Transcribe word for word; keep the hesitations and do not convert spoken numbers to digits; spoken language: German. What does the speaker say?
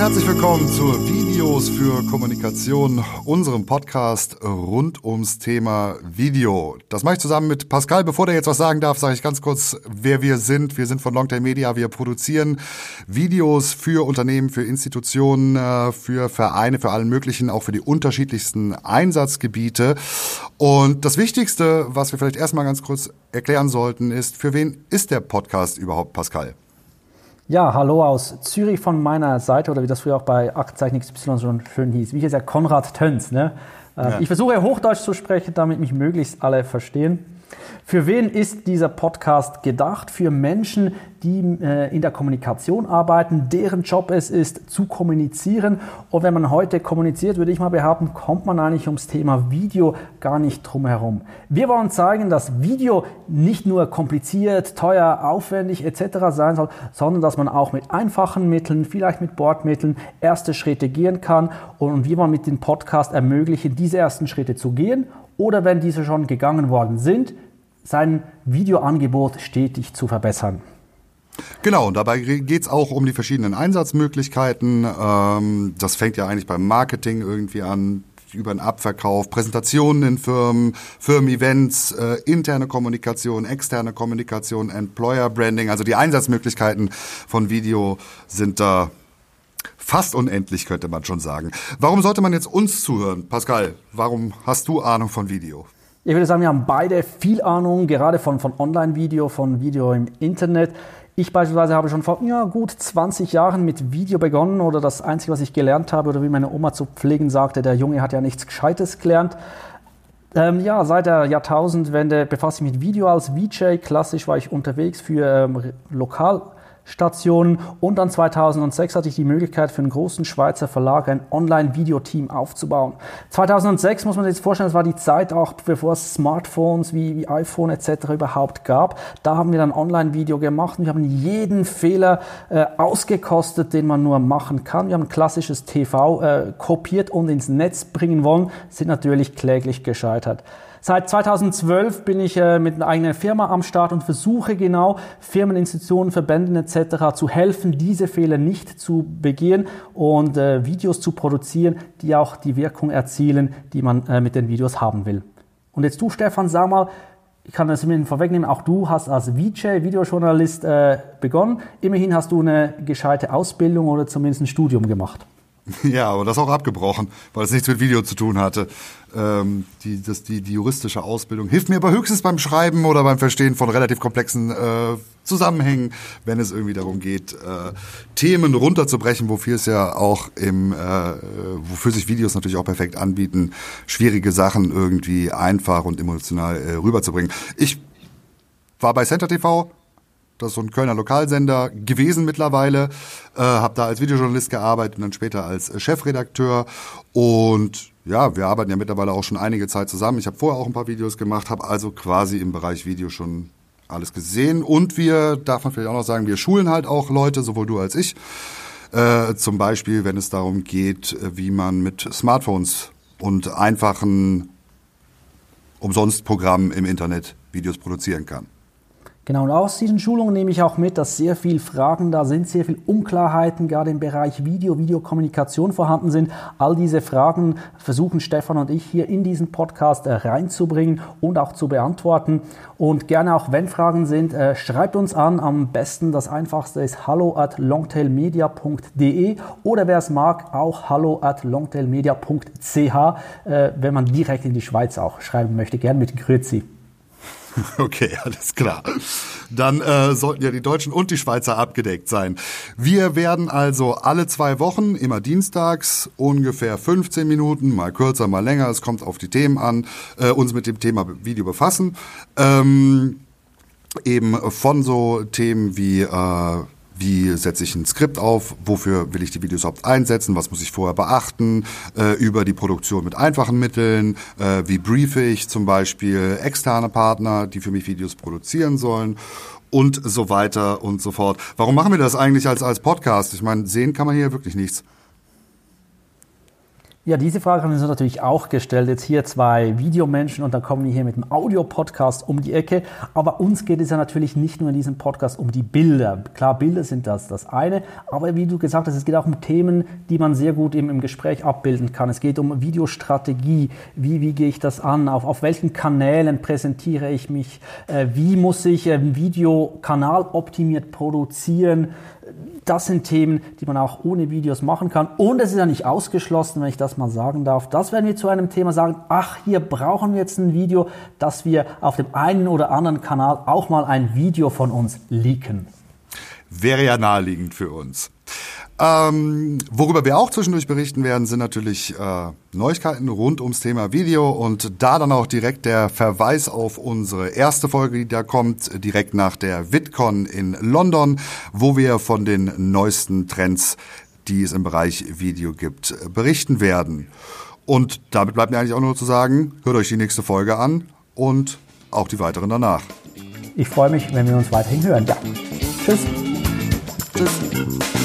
herzlich willkommen zu Videos für Kommunikation, unserem Podcast rund ums Thema Video. Das mache ich zusammen mit Pascal. Bevor der jetzt was sagen darf, sage ich ganz kurz, wer wir sind. Wir sind von Longtail Media. Wir produzieren Videos für Unternehmen, für Institutionen, für Vereine, für allen möglichen, auch für die unterschiedlichsten Einsatzgebiete. Und das Wichtigste, was wir vielleicht erstmal ganz kurz erklären sollten, ist, für wen ist der Podcast überhaupt, Pascal? Ja, hallo aus Zürich von meiner Seite, oder wie das früher auch bei Achtzeichen X Y schon schön hieß. Wie hieß er? Konrad Töns, ne? Äh, ja. Ich versuche Hochdeutsch zu sprechen, damit mich möglichst alle verstehen. Für wen ist dieser Podcast gedacht? Für Menschen, die äh, in der Kommunikation arbeiten, deren Job es ist, zu kommunizieren. Und wenn man heute kommuniziert, würde ich mal behaupten, kommt man eigentlich ums Thema Video gar nicht drum herum. Wir wollen zeigen, dass Video nicht nur kompliziert, teuer, aufwendig et cetera sein soll, sondern dass man auch mit einfachen Mitteln, vielleicht mit Bordmitteln, erste Schritte gehen kann. Und wir wollen mit dem Podcast ermöglichen, diese ersten Schritte zu gehen. Oder wenn diese schon gegangen worden sind, sein Videoangebot stetig zu verbessern. Genau, und dabei geht es auch um die verschiedenen Einsatzmöglichkeiten. Das fängt ja eigentlich beim Marketing irgendwie an, über den Abverkauf, Präsentationen in Firmen, Firmen-Events, äh, interne Kommunikation, externe Kommunikation, Employer-Branding. Also die Einsatzmöglichkeiten von Video sind da fast unendlich, könnte man schon sagen. Warum sollte man jetzt uns zuhören? Pascal, warum hast du Ahnung von Video? Ich würde sagen, wir haben beide viel Ahnung, gerade von, von Online-Video, von Video im Internet. Ich beispielsweise habe schon vor ja, gut zwanzig Jahren mit Video begonnen, oder das Einzige, was ich gelernt habe, oder wie meine Oma zu pflegen sagte, der Junge hat ja nichts Gescheites gelernt. Ähm, ja, seit der Jahrtausendwende befasse ich mich mit Video als V J. Klassisch war ich unterwegs für ähm, lokal Stationen, und dann zweitausendsechs hatte ich die Möglichkeit, für einen großen Schweizer Verlag ein Online-Video-Team aufzubauen. zweitausendsechs muss man sich jetzt vorstellen, das war die Zeit auch, bevor es Smartphones wie, wie iPhone et cetera überhaupt gab. Da haben wir dann Online-Video gemacht und wir haben jeden Fehler äh, ausgekostet, den man nur machen kann. Wir haben klassisches T V äh, kopiert und ins Netz bringen wollen, sind natürlich kläglich gescheitert. Seit zweitausendzwölf bin ich äh, mit einer eigenen Firma am Start und versuche genau, Firmen, Institutionen, Verbänden et cetera zu helfen, diese Fehler nicht zu begehen und äh, Videos zu produzieren, die auch die Wirkung erzielen, die man äh, mit den Videos haben will. Und jetzt du, Stefan, sag mal, ich kann das mir vorwegnehmen, auch du hast als V J, Videojournalist äh, begonnen. Immerhin hast du eine gescheite Ausbildung oder zumindest ein Studium gemacht. Ja, aber das auch abgebrochen, weil es nichts mit Video zu tun hatte. Ähm, die, das, die, die juristische Ausbildung hilft mir aber höchstens beim Schreiben oder beim Verstehen von relativ komplexen äh, Zusammenhängen, wenn es irgendwie darum geht, äh, Themen runterzubrechen, wofür es ja auch im, äh, wofür sich Videos natürlich auch perfekt anbieten, schwierige Sachen irgendwie einfach und emotional äh, rüberzubringen. Ich war bei Center T V. Das ist so ein Kölner Lokalsender gewesen mittlerweile. Äh, habe da als Videojournalist gearbeitet und dann später als Chefredakteur. Und ja, wir arbeiten ja mittlerweile auch schon einige Zeit zusammen. Ich habe vorher auch ein paar Videos gemacht, habe also quasi im Bereich Video schon alles gesehen. Und wir, darf man vielleicht auch noch sagen, wir schulen halt auch Leute, sowohl du als ich. Äh, zum Beispiel, wenn es darum geht, wie man mit Smartphones und einfachen Umsonstprogrammen im Internet Videos produzieren kann. Genau, und aus diesen Schulungen nehme ich auch mit, dass sehr viel Fragen da sind, sehr viel Unklarheiten gerade im Bereich Video, Videokommunikation vorhanden sind. All diese Fragen versuchen Stefan und ich hier in diesen Podcast reinzubringen und auch zu beantworten. Und gerne auch, wenn Fragen sind, schreibt uns an. Am besten, das Einfachste ist hallo at longtailmedia punkt de, oder wer es mag, auch hallo at longtailmedia punkt c h, wenn man direkt in die Schweiz auch schreiben möchte. Gerne mit Grüezi. Okay, alles klar. Dann äh, sollten ja die Deutschen und die Schweizer abgedeckt sein. Wir werden also alle zwei Wochen, immer dienstags, ungefähr fünfzehn Minuten, mal kürzer, mal länger, es kommt auf die Themen an, äh, uns mit dem Thema Video befassen. Ähm, eben von so Themen wie... Äh, Wie setze ich ein Skript auf? Wofür will ich die Videos überhaupt einsetzen? Was muss ich vorher beachten? Äh, über die Produktion mit einfachen Mitteln. Äh, wie briefe ich zum Beispiel externe Partner, die für mich Videos produzieren sollen? Und so weiter und so fort. Warum machen wir das eigentlich als, als Podcast? Ich meine, sehen kann man hier wirklich nichts. Ja, diese Frage haben wir uns natürlich auch gestellt. Jetzt hier zwei Videomenschen und dann kommen wir hier mit dem Audio-Podcast um die Ecke. Aber uns geht es ja natürlich nicht nur in diesem Podcast um die Bilder. Klar, Bilder sind das, das eine. Aber wie du gesagt hast, es geht auch um Themen, die man sehr gut eben im Gespräch abbilden kann. Es geht um Videostrategie. Wie, wie gehe ich das an? Auf, auf welchen Kanälen präsentiere ich mich? Äh, wie muss ich ähm, Videokanal optimiert produzieren? Das sind Themen, die man auch ohne Videos machen kann. Und es ist ja nicht ausgeschlossen, wenn ich das mal sagen darf, dass wenn wir zu einem Thema sagen, ach, hier brauchen wir jetzt ein Video, dass wir auf dem einen oder anderen Kanal auch mal ein Video von uns leaken. Wäre ja naheliegend für uns. Ähm, worüber wir auch zwischendurch berichten werden, sind natürlich äh, Neuigkeiten rund ums Thema Video und da dann auch direkt der Verweis auf unsere erste Folge, die da kommt, direkt nach der VidCon in London, wo wir von den neuesten Trends, die es im Bereich Video gibt, berichten werden. Und damit bleibt mir eigentlich auch nur zu sagen, hört euch die nächste Folge an und auch die weiteren danach. Ich freue mich, wenn wir uns weiterhin hören. Ja. Tschüss. Tschüss.